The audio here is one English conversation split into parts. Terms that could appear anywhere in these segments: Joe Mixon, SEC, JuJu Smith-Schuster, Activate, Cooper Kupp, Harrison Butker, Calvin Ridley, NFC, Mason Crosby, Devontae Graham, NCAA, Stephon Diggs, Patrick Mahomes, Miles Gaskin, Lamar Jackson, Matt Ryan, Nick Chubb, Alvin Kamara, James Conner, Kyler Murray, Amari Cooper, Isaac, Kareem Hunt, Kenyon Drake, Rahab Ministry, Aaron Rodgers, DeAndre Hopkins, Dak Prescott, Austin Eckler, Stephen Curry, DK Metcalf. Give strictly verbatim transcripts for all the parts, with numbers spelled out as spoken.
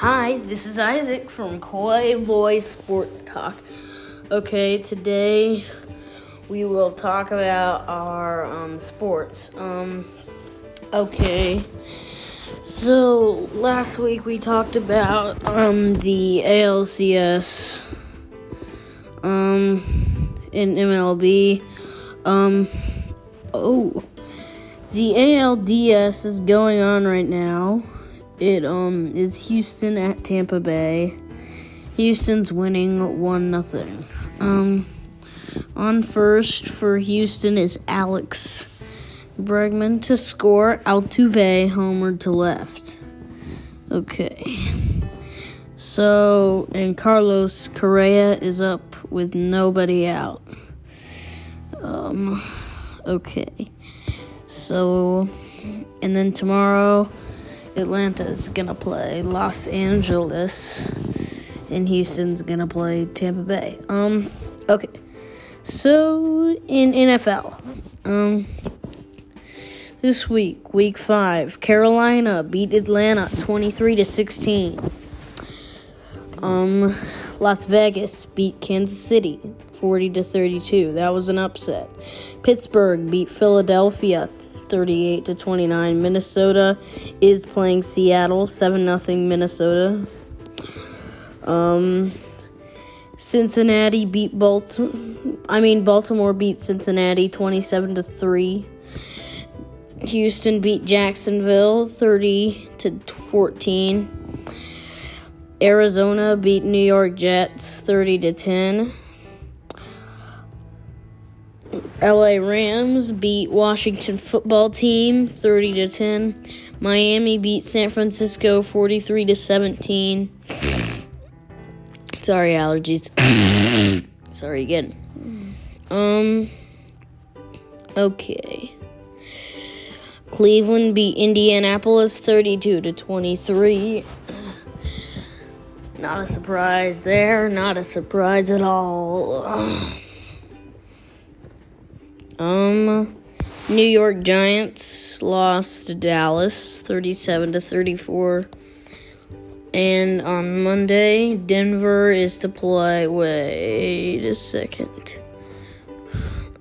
Hi, this is Isaac from Koi Boy Sports Talk. Okay, today we will talk about our um, sports. Um, okay, so last week we talked about um, the A L C S um, in M L B. Um, oh, the A L D S is going on right now. It um is Houston at Tampa Bay. Houston's winning one nothing. Um, on first for Houston is Alex Bregman to score. Altuve homered to left. Okay. So and Carlos Correa is up with nobody out. Um, okay. So and then tomorrow, Atlanta is going to play Los Angeles, and Houston's going to play Tampa Bay. Um, okay. So, in N F L, um, this week, week five, Carolina beat Atlanta twenty-three to sixteen. Um, Las Vegas beat Kansas City forty to thirty-two. That was an upset. Pittsburgh beat Philadelphia thirty-eight to twenty-nine. Minnesota is playing Seattle seven nothing Minnesota. Um Cincinnati beat Baltimore. I mean Baltimore beat Cincinnati twenty-seven to three. Houston beat Jacksonville thirty to fourteen. Arizona beat New York Jets thirty to ten. L A Rams beat Washington football team thirty to ten. Miami beat San Francisco forty-three to seventeen. Sorry, allergies. Sorry again. Um okay. Cleveland beat Indianapolis thirty-two to twenty-three. Not a surprise there, not a surprise at all. Ugh. Um, New York Giants lost to Dallas, thirty-seven to thirty-four. And on Monday, Denver is to play. Wait a second.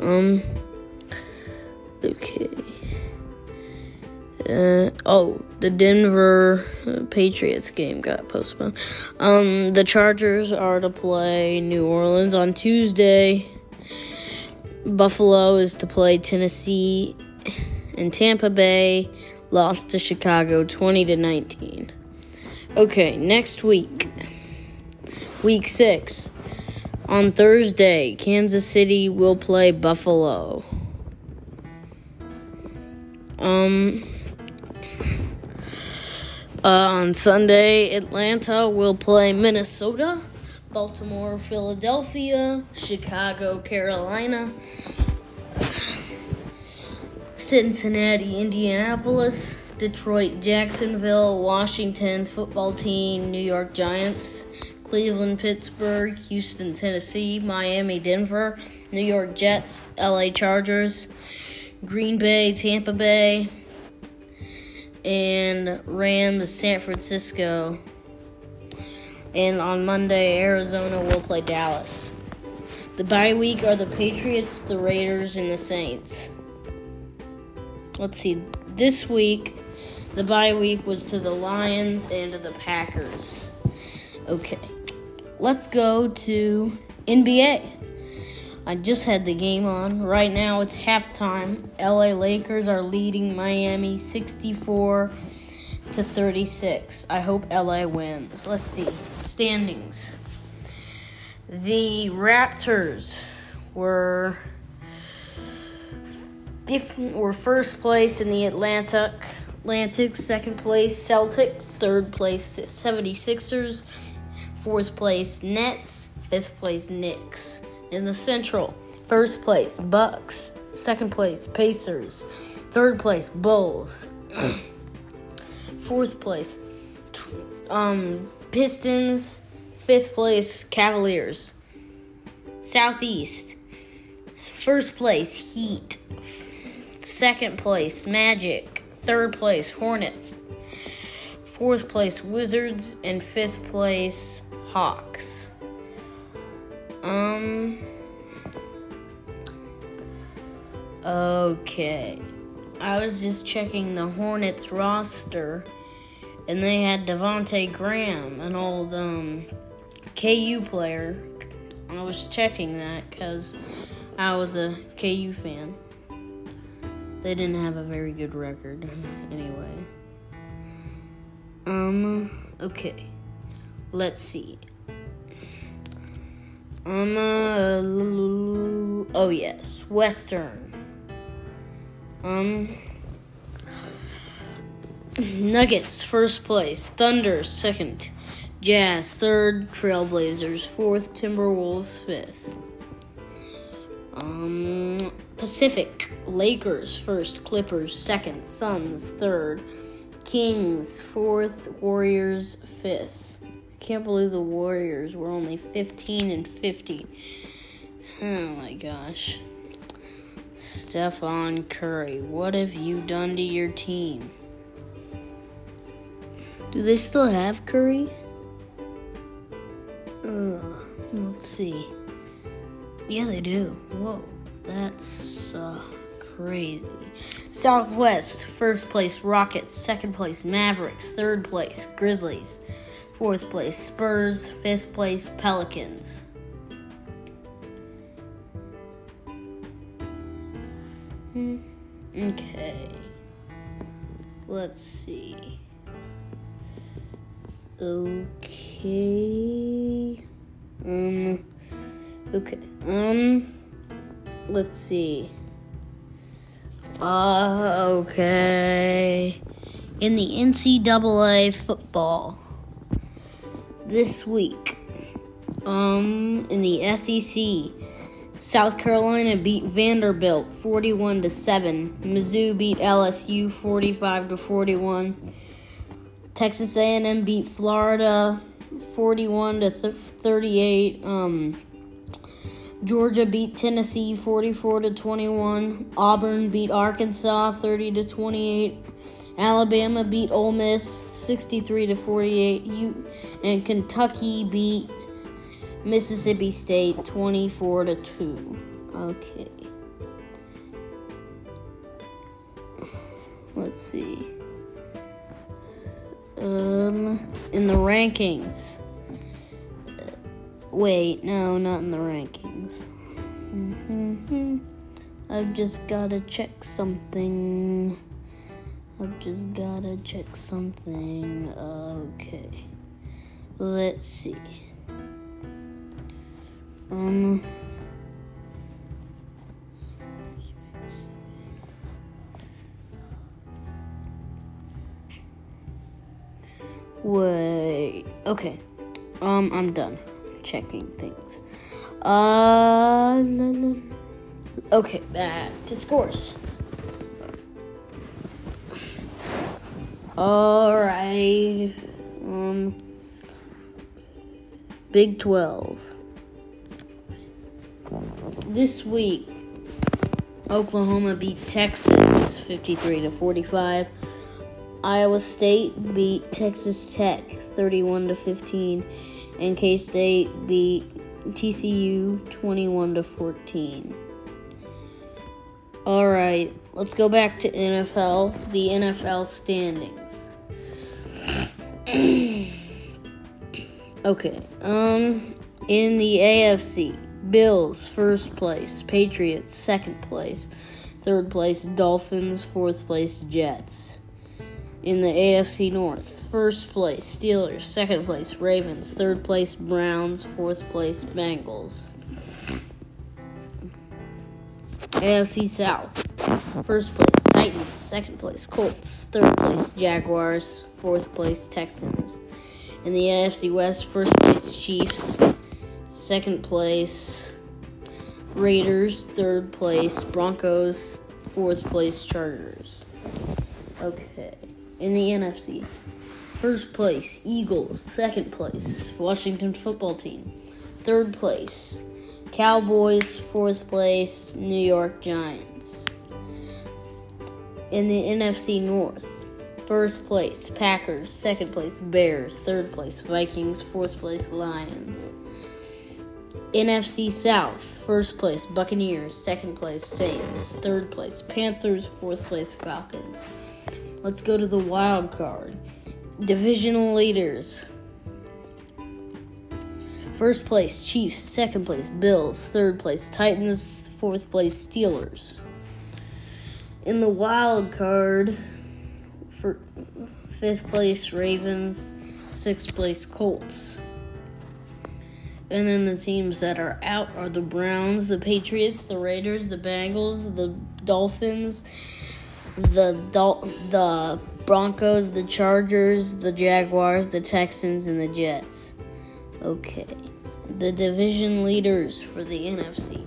Um, okay. Uh, oh, the Denver Patriots game got postponed. Um, the Chargers are to play New Orleans on Tuesday. Buffalo is to play Tennessee, and Tampa Bay lost to Chicago twenty to nineteen. Okay, next week, week six, on Thursday, Kansas City will play Buffalo. Um, uh, on Sunday, Atlanta will play Minnesota. Baltimore, Philadelphia, Chicago, Carolina, Cincinnati, Indianapolis, Detroit, Jacksonville, Washington football team, New York Giants, Cleveland, Pittsburgh, Houston, Tennessee, Miami, Denver, New York Jets, L A Chargers, Green Bay, Tampa Bay, and Rams, San Francisco. And on Monday, Arizona will play Dallas. The bye week are the Patriots, the Raiders, and the Saints. Let's see. This week, the bye week was to the Lions and to the Packers. Okay. Let's go to N B A. I just had the game on. Right now, it's halftime. L A Lakers are leading Miami sixty-four to thirty-six. I hope L A wins. Let's see. Standings. The Raptors were if, were first place in the Atlantic. Atlantic, second place Celtics, third place seventy-sixers, fourth place Nets, fifth place Knicks. In the Central, first place Bucks, second place Pacers, third place Bulls. Fourth place, um, Pistons. Fifth place, Cavaliers. Southeast, first place, Heat. Second place, Magic. Third place, Hornets. fourth place Wizards, and fifth place Hawks. Um. Okay. I was just checking the Hornets roster, and they had Devontae Graham, an old um, K U player. I was checking that because I was a K U fan. They didn't have a very good record, anyway. Um, okay. Let's see. Um, uh, oh yes, Western. Um, Nuggets, first place. Thunder, second. Jazz, third. Trailblazers, fourth. Timberwolves, fifth. Um, Pacific, Lakers, first. Clippers, second. Suns, third. Kings, fourth. Warriors, fifth. I can't believe the Warriors were only fifteen and fifty. Oh my gosh. Stephen Curry, what have you done to your team? Do they still have Curry? Uh, let's see. Yeah, they do. Whoa, that's uh, crazy. Southwest, first place Rockets, second place Mavericks, third place Grizzlies, fourth place Spurs, fifth place Pelicans. Okay. Let's see. Okay. Um. Okay. Um. Let's see. Uh, okay. In the N C double A football this week, um, in the S E C, South Carolina beat Vanderbilt forty-one to seven. Mizzou beat L S U forty-five to forty-one. Texas A and M beat Florida forty-one to thirty-eight. Um, Georgia beat Tennessee forty-four to twenty-one. Auburn beat Arkansas thirty to twenty-eight. Alabama beat Ole Miss sixty-three to forty-eight. You and Kentucky beat Mississippi State twenty-four to two. Okay. Let's see. Um, in the rankings. Wait, no, not in the rankings. Mm-hmm. I've just gotta check something. I've just gotta check something. Okay. Let's see. Um, wait, okay, um, I'm done checking things. Uh, okay, back to scores. All right, um, Big twelve. This week, Oklahoma beat Texas fifty-three to forty-five. Iowa State beat Texas Tech thirty-one to fifteen, and K-State beat T C U twenty-one to fourteen. All right, let's go back to N F L. The N F L standings. Okay. Um, in the A F C. Bills, first place. Patriots, second place. Third place, Dolphins. Fourth place, Jets. In the A F C North, first place, Steelers. Second place, Ravens. Third place, Browns. Fourth place, Bengals. A F C South, first place, Titans. Second place, Colts. Third place, Jaguars. Fourth place, Texans. In the A F C West, first place, Chiefs. Second place, Raiders. Third place, Broncos. Fourth place, Chargers. Okay. In the N F C, first place, Eagles. Second place, Washington football team. Third place, Cowboys. Fourth place, New York Giants. In the N F C North, First place, Packers. Second place, Bears. Third place, Vikings. Fourth place, Lions. N F C South. First place, Buccaneers. Second place, Saints. Third place, Panthers. Fourth place, Falcons. Let's go to the wild card. Divisional leaders. First place, Chiefs. Second place, Bills. Third place, Titans. Fourth place, Steelers. In the wild card, for fifth place, Ravens. Sixth place, Colts. And then the teams that are out are the Browns, the Patriots, the Raiders, the Bengals, the Dolphins, the Dol- the Broncos, the Chargers, the Jaguars, the Texans, and the Jets. Okay. The division leaders for the N F C.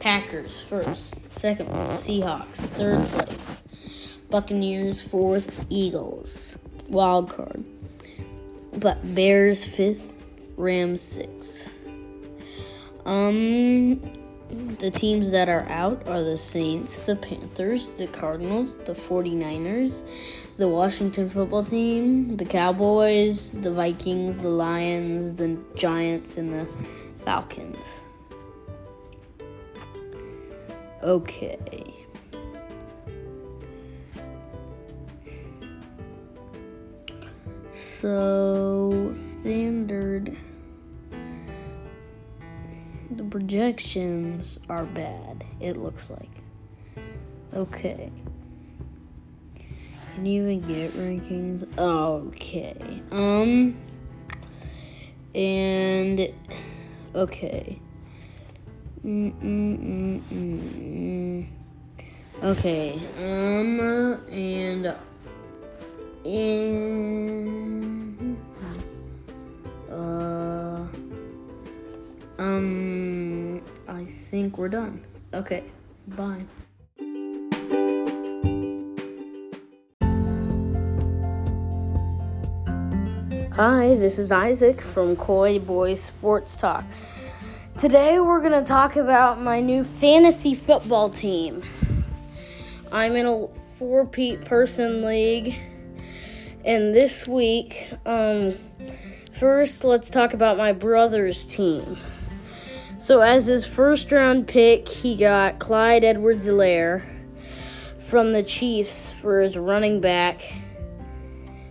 Packers first, second place, Seahawks, third place, Buccaneers, fourth, Eagles, wild card. But Bears fifth, Rams sixth. Um, the teams that are out are the Saints, the Panthers, the Cardinals, the 49ers, the Washington football team, the Cowboys, the Vikings, the Lions, the Giants, and the Falcons. Okay. So, standard. The projections are bad, it looks like. Okay. Can you even get rankings? Okay. Um. And. Okay. Mm mm mm mm. Okay. Um. And. And. Uh. Um. I think we're done. Okay. Bye. Hi, this is Isaac from Koi Boy Sports Talk. Today we're going to talk about my new fantasy football team. I'm in a four-person league, and this week, um, first let's talk about my brother's team. So as his first-round pick, he got Clyde Edwards-Helaire from the Chiefs for his running back.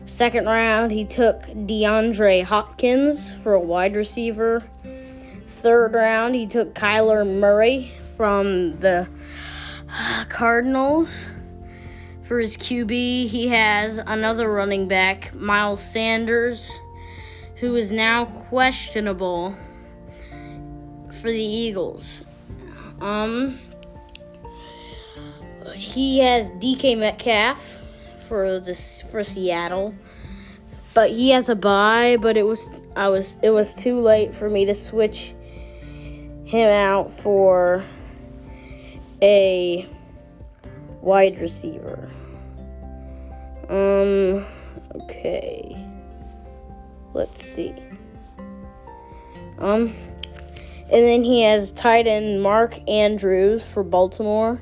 Second round, he took DeAndre Hopkins for a wide receiver. Third round, he took Kyler Murray from the Cardinals. For his Q B, he has another running back, Miles Sanders, who is now questionable for the Eagles. Um, he has D K Metcalf. For this, for Seattle, but he has a bye. But it was I was it was too late for me to switch him out for a wide receiver. Um. Okay. Let's see. Um. And then he has tight end Mark Andrews for Baltimore.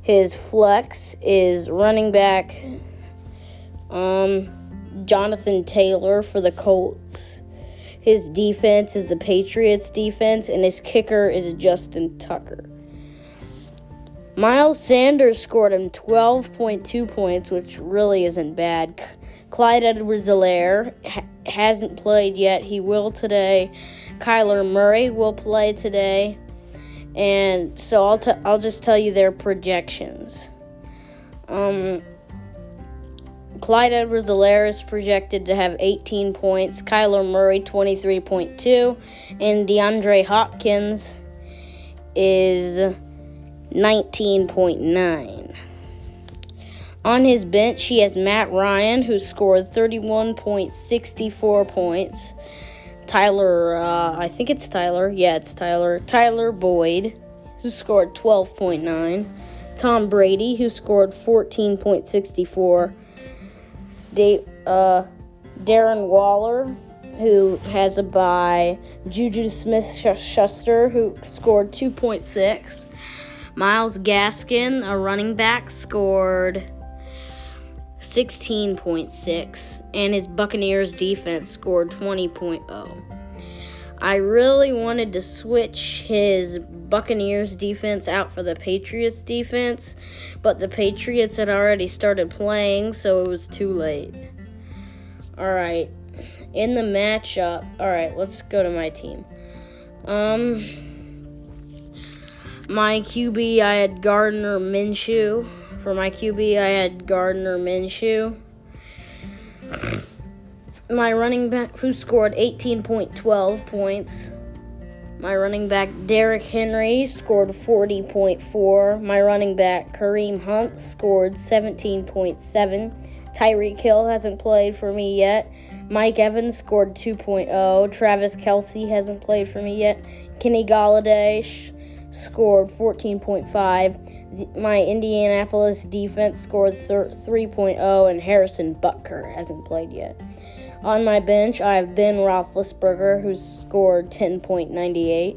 His flex is running back um, Jonathan Taylor for the Colts. His defense is the Patriots defense, and his kicker is Justin Tucker. Miles Sanders scored him twelve point two points, which really isn't bad. Clyde Edwards-Helaire ha- hasn't played yet. He will today. Kyler Murray will play today. And so I'll t- I'll just tell you their projections. Um, Clyde Edwards-Helaire is projected to have eighteen points, Kyler Murray twenty-three point two, and DeAndre Hopkins is nineteen point nine. On his bench, he has Matt Ryan, who scored thirty-one point six four points. Tyler, uh, I think it's Tyler. Yeah, it's Tyler. Tyler Boyd, who scored twelve point nine. Tom Brady, who scored fourteen point six four. Da- uh, Darren Waller, who has a bye. JuJu Smith-Schuster, who scored two point six. Miles Gaskin, a running back, scored sixteen point six, and his Buccaneers defense scored twenty point oh. I really wanted to switch his Buccaneers defense out for the Patriots defense, but the Patriots had already started playing, so it was too late. All right, in the matchup, all right, let's go to my team. Um, my Q B, I had Gardner Minshew. For my Q B, I had Gardner Minshew. My running back, who scored eighteen point one two points. My running back, Derrick Henry, scored forty point four. My running back, Kareem Hunt, scored seventeen point seven. Tyreek Hill hasn't played for me yet. Mike Evans scored two point oh. Travis Kelce hasn't played for me yet. Kenny Golladay sh- scored fourteen point five. The- my Indianapolis defense scored thir- three point oh, and Harrison Butker hasn't played yet. On my bench, I have Ben Roethlisberger, who scored ten point nine eight,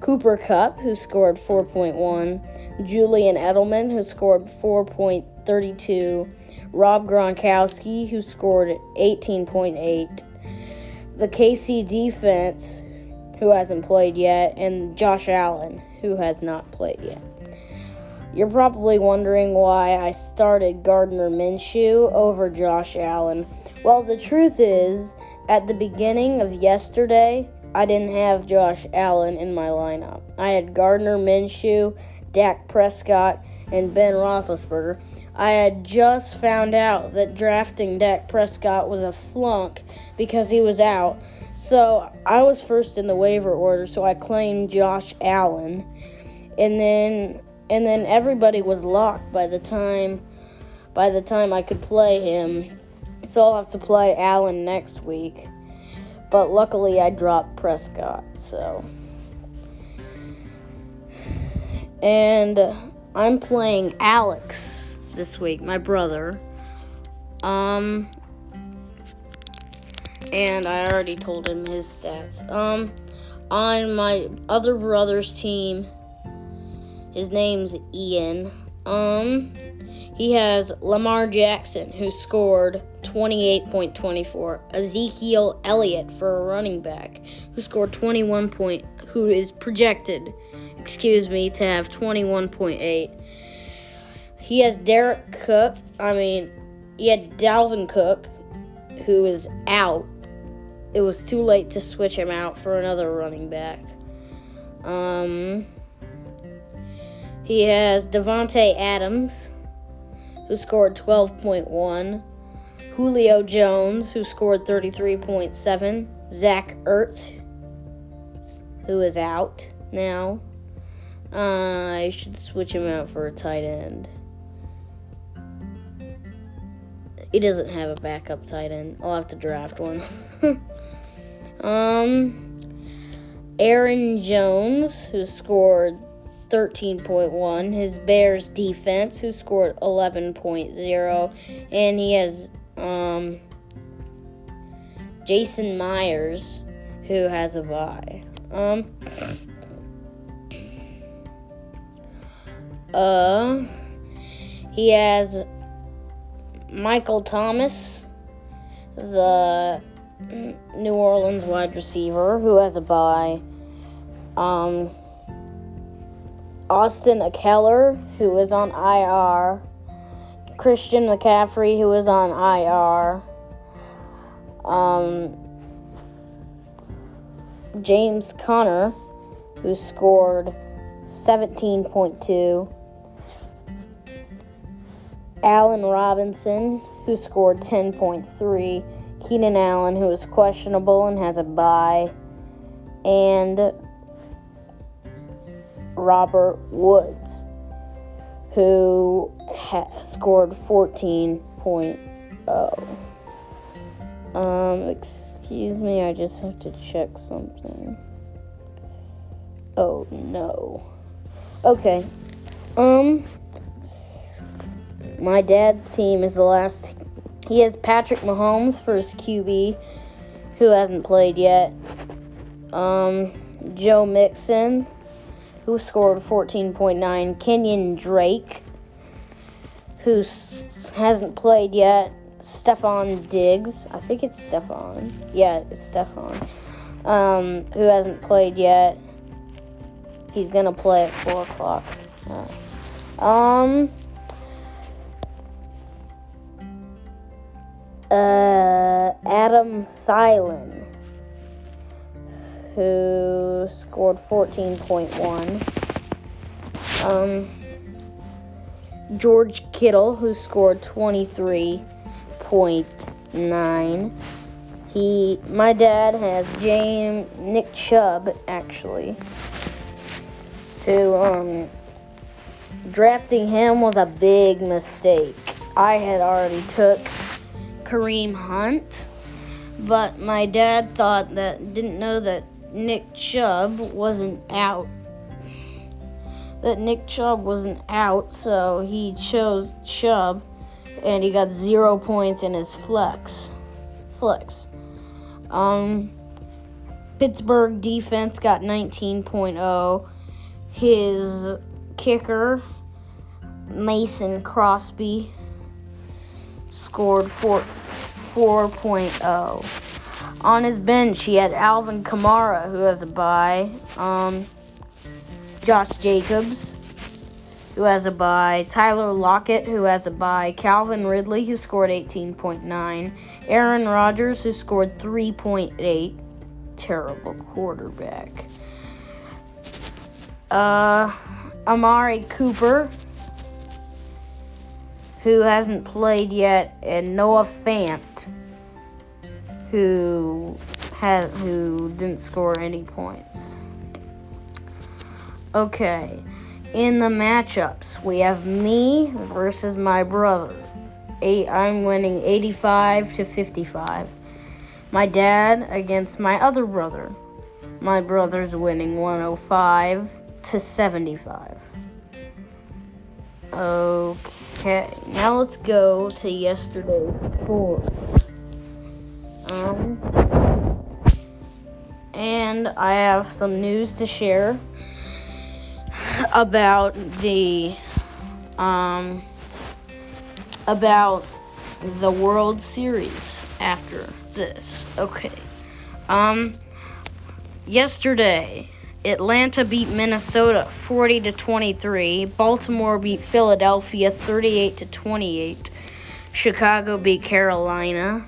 Cooper Kupp, who scored four point one, Julian Edelman, who scored four point three two, Rob Gronkowski, who scored eighteen point eight, the K C defense, who hasn't played yet, and Josh Allen, who has not played yet. You're probably wondering why I started Gardner Minshew over Josh Allen. Well, the truth is, at the beginning of yesterday, I didn't have Josh Allen in my lineup. I had Gardner Minshew, Dak Prescott, and Ben Roethlisberger. I had just found out that drafting Dak Prescott was a flunk because he was out. So I was first in the waiver order, so I claimed Josh Allen. And then and then everybody was locked by the time by the time I could play him. So I'll have to play Allen next week. But luckily I dropped Prescott, so. And I'm playing Alex this week, my brother. Um and I already told him his stats. Um on my other brother's team, his name's Ian. Um He has Lamar Jackson, who scored twenty-eight point two four, Ezekiel Elliott for a running back, who scored twenty-one point, who is projected, excuse me, to have twenty-one point eight. He has Derek Cook, I mean, he had Dalvin Cook, who is out. It was too late to switch him out for another running back. Um, he has Devontae Adams, who scored twelve point one, Julio Jones, who scored thirty-three point seven, Zach Ertz, who is out now. Uh, I should switch him out for a tight end. He doesn't have a backup tight end. I'll have to draft one. um, Aaron Jones, who scored thirteen point one, his Bears defense, who scored eleven point oh, and he has um, Jason Myers, who has a bye. Um, uh, he has Michael Thomas, the New Orleans wide receiver, who has a bye. Um, Austin Eckler, who is on I R. Christian McCaffrey, who is on I R. Um, James Conner, who scored seventeen point two. Allen Robinson, who scored ten point three. Keenan Allen, who is questionable and has a bye. And Robert Woods, who ha- scored fourteen point oh. Um, excuse me, I just have to check something. Oh, no. Okay. Um, my dad's team is the last. He has Patrick Mahomes for his Q B, who hasn't played yet. Um, Joe Mixon, who scored fourteen point nine, Kenyon Drake, who s- hasn't played yet. Stephon Diggs. I think it's Stephon. Yeah, it's Stephon. Um, who hasn't played yet. He's going to play at four o'clock. Uh, um... Uh, Adam Thielen, who scored fourteen point one. Um, George Kittle, who scored twenty-three point nine. He, my dad has James, Nick Chubb, actually, who, um, drafting him was a big mistake. I had already took Kareem Hunt, but my dad thought that, didn't know that Nick Chubb wasn't out, that Nick Chubb wasn't out, so he chose Chubb, and he got zero points in his flex, flex, um, Pittsburgh defense got nineteen point oh, his kicker, Mason Crosby, scored four point oh. On his bench, he had Alvin Kamara, who has a bye. Um, Josh Jacobs, who has a bye. Tyler Lockett, who has a bye. Calvin Ridley, who scored eighteen point nine. Aaron Rodgers, who scored three point eight. Terrible quarterback. Uh, Amari Cooper, who hasn't played yet, and Noah Fant, who had who didn't score any points. Okay, in the matchups, we have me versus my brother. Eight, I'm winning eighty-five to fifty-five. My dad against my other brother. My brother's winning one oh five to seventy-five. Okay. Okay, now let's go to yesterday's scores. Um, and I have some news to share about the um about the World Series after this. Okay. Um, yesterday, Atlanta beat Minnesota forty to twenty-three. Baltimore beat Philadelphia thirty-eight to twenty-eight. Chicago beat Carolina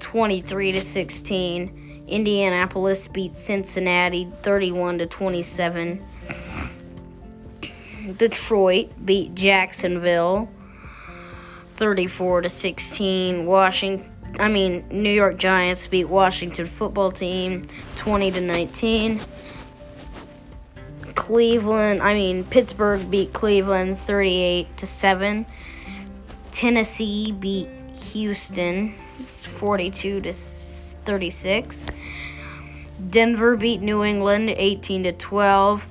twenty-three to sixteen. Indianapolis beat Cincinnati thirty-one to twenty-seven. Detroit beat Jacksonville thirty-four to sixteen. Washington I mean, New York Giants beat Washington Football Team twenty to nineteen. Cleveland, I mean, Pittsburgh beat Cleveland thirty-eight to seven. Tennessee beat Houston forty-two to thirty-six. Denver beat New England eighteen to twelve.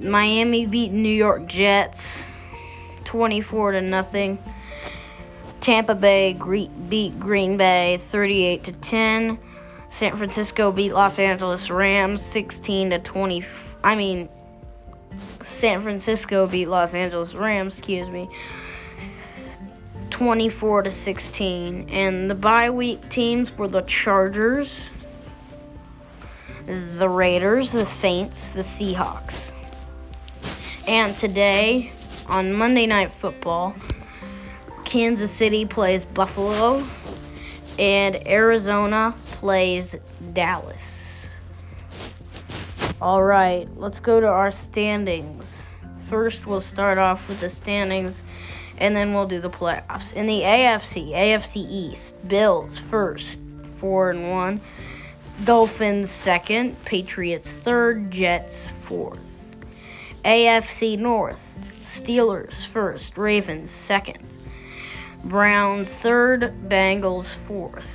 Miami beat New York Jets twenty-four to nothing. Tampa Bay beat Green Bay thirty-eight to ten. San Francisco beat Los Angeles Rams sixteen to twenty-four. I mean, San Francisco beat Los Angeles Rams, excuse me, twenty-four to sixteen. And the bye week teams were the Chargers, the Raiders, the Saints, the Seahawks. And today, on Monday Night Football, Kansas City plays Buffalo, and Arizona plays Dallas. All right, let's go to our standings. First, we'll start off with the standings, and then we'll do the playoffs. In the A F C, A F C East, Bills first, four and one. Dolphins second, Patriots third, Jets fourth. A F C North, Steelers first, Ravens second, Browns third, Bengals fourth.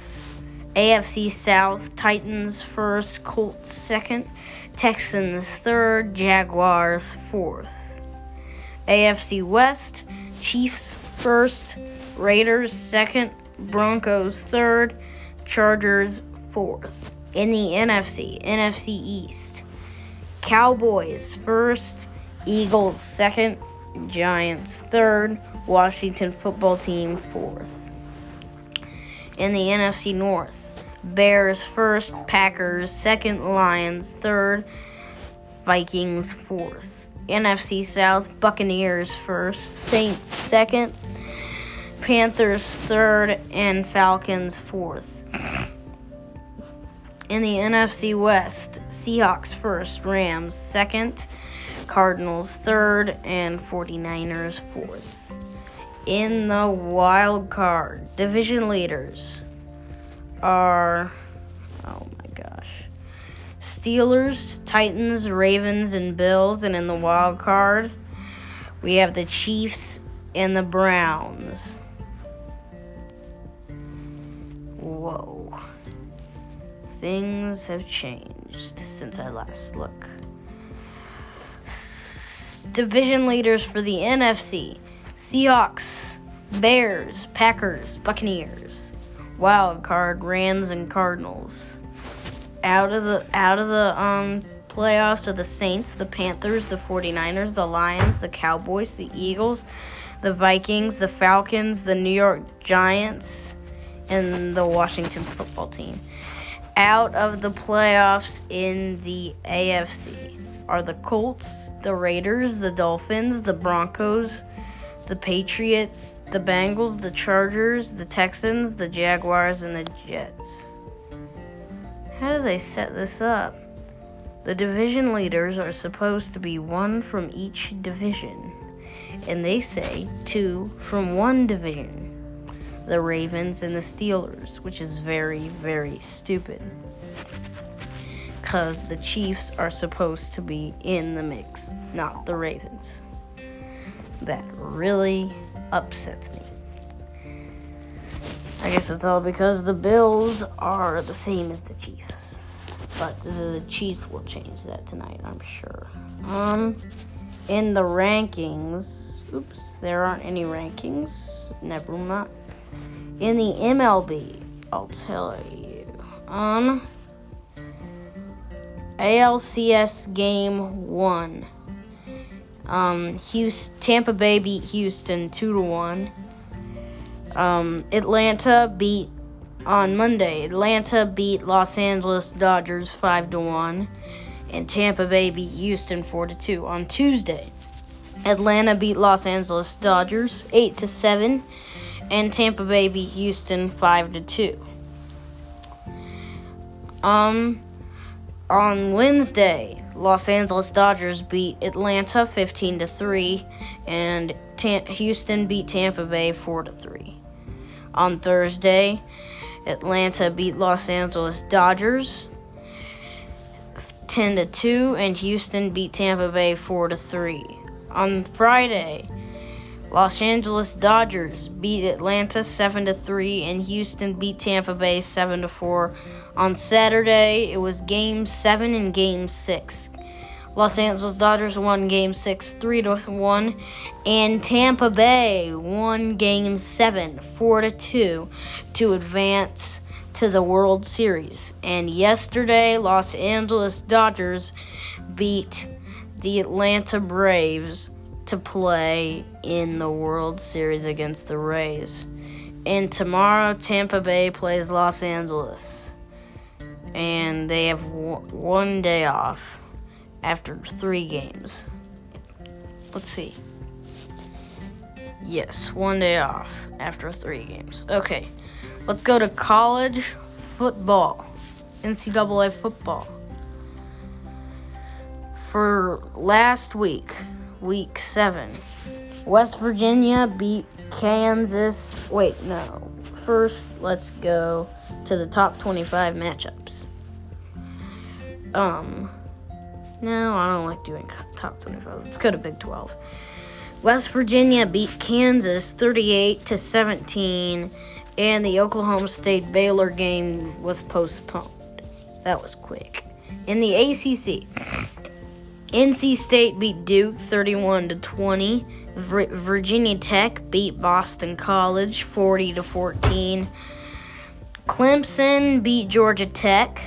A F C South, Titans first, Colts second, Texans third, Jaguars fourth. A F C West, Chiefs first, Raiders second, Broncos third, Chargers fourth. In the N F C, N F C East, Cowboys first, Eagles second, Giants third, Washington football team fourth. In the N F C North, Bears first, Packers second, Lions third, Vikings fourth. N F C South, Buccaneers first, Saints second, Panthers third, and Falcons fourth. In the N F C West, Seahawks first, Rams second, Cardinals third, and 49ers fourth. In the wild card, division leaders are, oh my gosh, Steelers, Titans, Ravens, and Bills. And in the wild card, we have the Chiefs and the Browns. Whoa. Things have changed since I last looked. Division leaders for the N F C, Seahawks, Bears, Packers, Buccaneers. Wild card, Rams and Cardinals. Out of the out of the um playoffs are the Saints, the Panthers, the 49ers, the Lions, the Cowboys, the Eagles, the Vikings, the Falcons, the New York Giants, and the Washington football team. Out of the playoffs in the A F C are the Colts, the Raiders, the Dolphins, the Broncos, the Patriots, the Bengals, the Chargers, the Texans, the Jaguars, and the Jets. How do they set this up? The division leaders are supposed to be one from each division, and they say two from one division, the Ravens and the Steelers, which is very, very stupid, because the Chiefs are supposed to be in the mix, not the Ravens. That really upsets me. I guess it's all because the Bills are the same as the Chiefs. But the Chiefs will change that tonight, I'm sure. Um, in the rankings, oops, there aren't any rankings. Never mind. In the M L B, I'll tell you. Um, A L C S game one. Um, Houston, Tampa Bay beat Houston two to one. Um, Atlanta beat, on Monday, Atlanta beat Los Angeles Dodgers five to one. And Tampa Bay beat Houston four to two. On Tuesday, Atlanta beat Los Angeles Dodgers eight to seven. And Tampa Bay beat Houston five to two. Um, on Wednesday, Los Angeles Dodgers beat Atlanta fifteen to three, and Tam- Houston beat Tampa Bay four to three. On Thursday, Atlanta beat Los Angeles Dodgers ten to two, and Houston beat Tampa Bay four to three. On Friday, Los Angeles Dodgers beat Atlanta seven to three, and Houston beat Tampa Bay seven to four. On Saturday, it was Game seven and Game six. Los Angeles Dodgers won Game six three to one, and Tampa Bay won Game seven four to two to advance to the World Series. And yesterday, Los Angeles Dodgers beat the Atlanta Braves to play in the World Series against the Rays. And tomorrow, Tampa Bay plays Los Angeles. And they have w- one day off after three games. Let's see. Yes, one day off after three games. Okay, let's go to college football, N C double A football. For last week, Week seven, West Virginia beat Kansas. Wait, no. First, let's go to the top twenty-five matchups. Um, no, I don't like doing top twenty-five. Let's go to Big twelve. West Virginia beat Kansas thirty-eight to seventeen, and the Oklahoma State Baylor game was postponed. That was quick. In the A C C, N C State beat Duke thirty-one to twenty. Virginia Tech beat Boston College forty to fourteen. Clemson beat Georgia Tech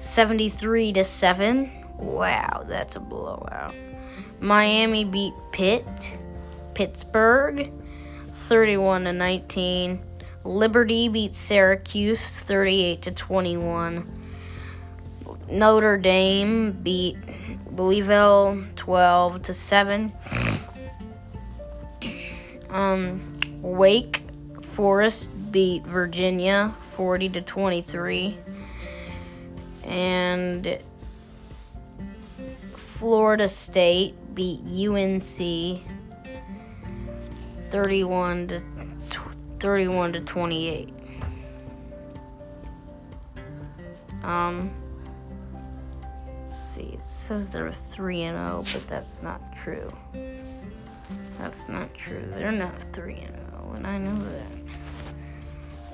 seventy-three to seven. Wow, that's a blowout. Miami beat Pitt, Pittsburgh, thirty-one to nineteen. Liberty beat Syracuse, thirty-eight to twenty-one. Notre Dame beat Louisville, twelve to seven. Um, Wake Forest beat Virginia, forty to twenty-three. And Florida State beat U N C, thirty-one to thirty-one to twenty-eight. Um, let's see. It says they're three and oh, but that's not true. That's not true. They're not three and oh, and I know that.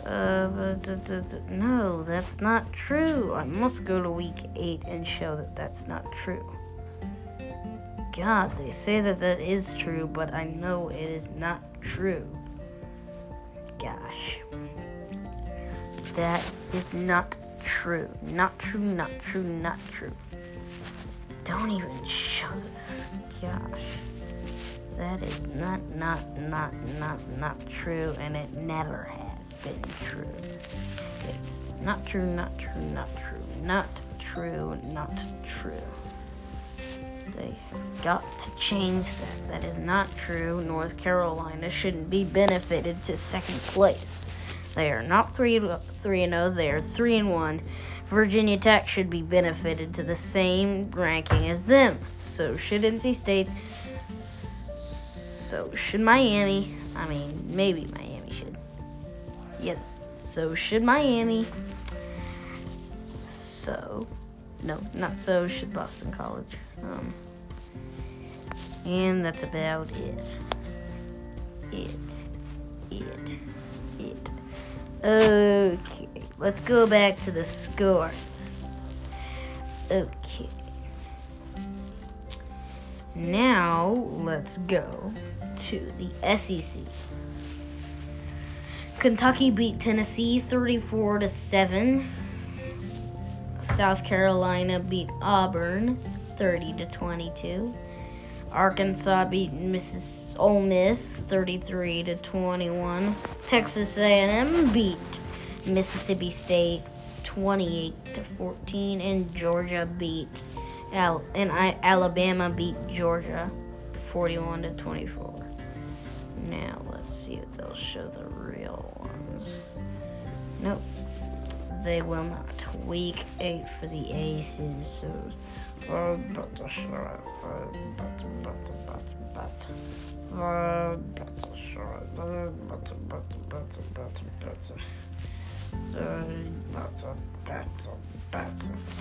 Uh, but th- th- th- no, that's not true. I must go to week eight and show that that's not true. God, they say that that is true, but I know it is not true. Gosh. That is not true. Not true, not true, not true. Don't even show this. Gosh. That is not, not, not, not, not true, and it never has been true. It's not true, not true, not true, not true, not true. They got to change that. That is not true. North Carolina shouldn't be benefited to second place. They are not three and oh. They are three and one. Virginia Tech should be benefited to the same ranking as them. So should N C State. So should Miami. I mean, maybe Miami should. Yep. So should Miami. So. No, not so should Boston College. Um, and that's about it. It. It. It. Okay. Let's go back to the scores. Okay. Now, let's go to the S E C. Kentucky beat Tennessee thirty-four to seven. South Carolina beat Auburn thirty to twenty-two. Arkansas beat Missis Ole Miss thirty-three to twenty-one. Texas A and M beat Mississippi State twenty-eight to fourteen, and Georgia beat Al- and I- Alabama beat Georgia forty-one to twenty-four. Now let's see if they'll show the real ones. Nope. They will not. Week eight for the Aces. So,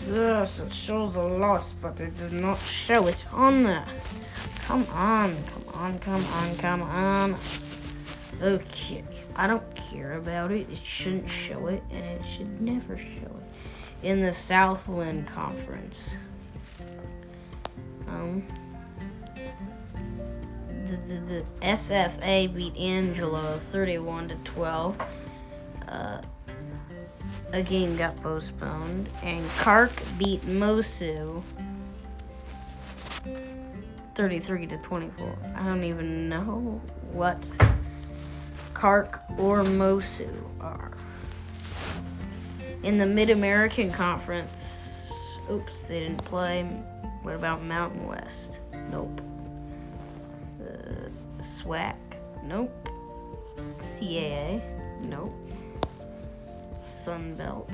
yes, it shows a loss, but it does not show it on there. Come on, come on, come on, come on. Okay, I don't care about it. It shouldn't show it, and it should never show it. In the Southland Conference. Um, the, the, the S F A beat Angelo thirty-one to twelve. Uh, a game got postponed. And Kark beat Mosu thirty-three to twenty-four. I don't even know what Kark or Mosu are. In the Mid-American Conference, oops, they didn't play. What about Mountain West? Nope. Uh, SWAC? Nope. C A A? Nope. Sun Belt?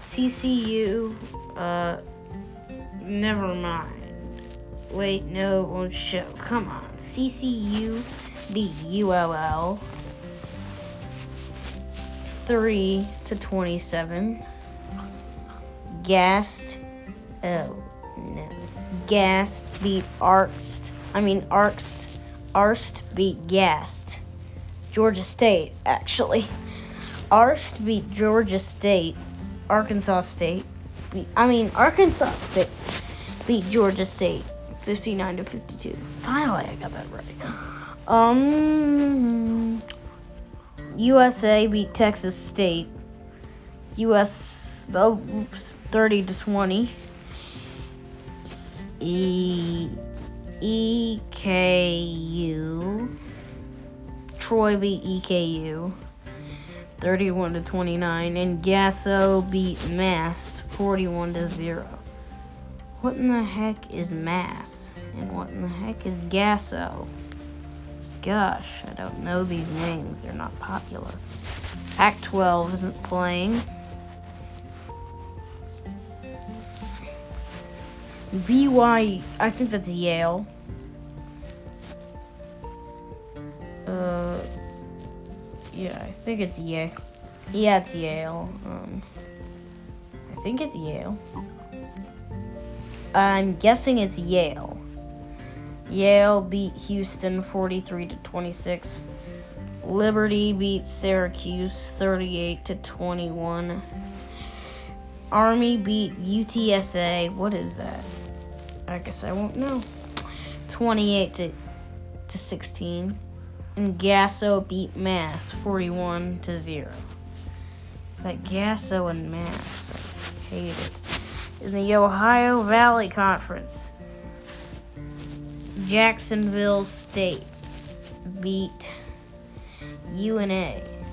C C U? Uh, never mind. Wait, no, it won't show. Come on. C C U beat U L L three to twenty-seven. Gast, oh no, Gast beat Arst. I mean Arst, Arst beat Gast. Georgia State actually. Arst beat Georgia State. Arkansas State. Beat, I mean Arkansas State beat Georgia State fifty-nine to fifty-two. Finally, I got that right. Um, U S A beat Texas State. U S, oh, oops, thirty to twenty. E, E K U. Troy beat E K U thirty-one to twenty-nine, and Gasso beat Mass forty-one to zero. What in the heck is Mass? And what in the heck is Gasso? Gosh, I don't know these names. They're not popular. Pac twelve isn't playing. B Y, I think that's Yale. Uh, yeah, I think it's Yale. Yeah, it's Yale. Um, I think it's Yale. I'm guessing it's Yale. Yale beat Houston forty-three to twenty-six. Liberty beat Syracuse thirty-eight to twenty-one. Army beat U T S A. What is that? I guess I won't know. twenty-eight to sixteen. And Gasso beat Mass forty-one to zero. That Gasso and Mass, I hate it. In the Ohio Valley Conference, Jacksonville State beat U N A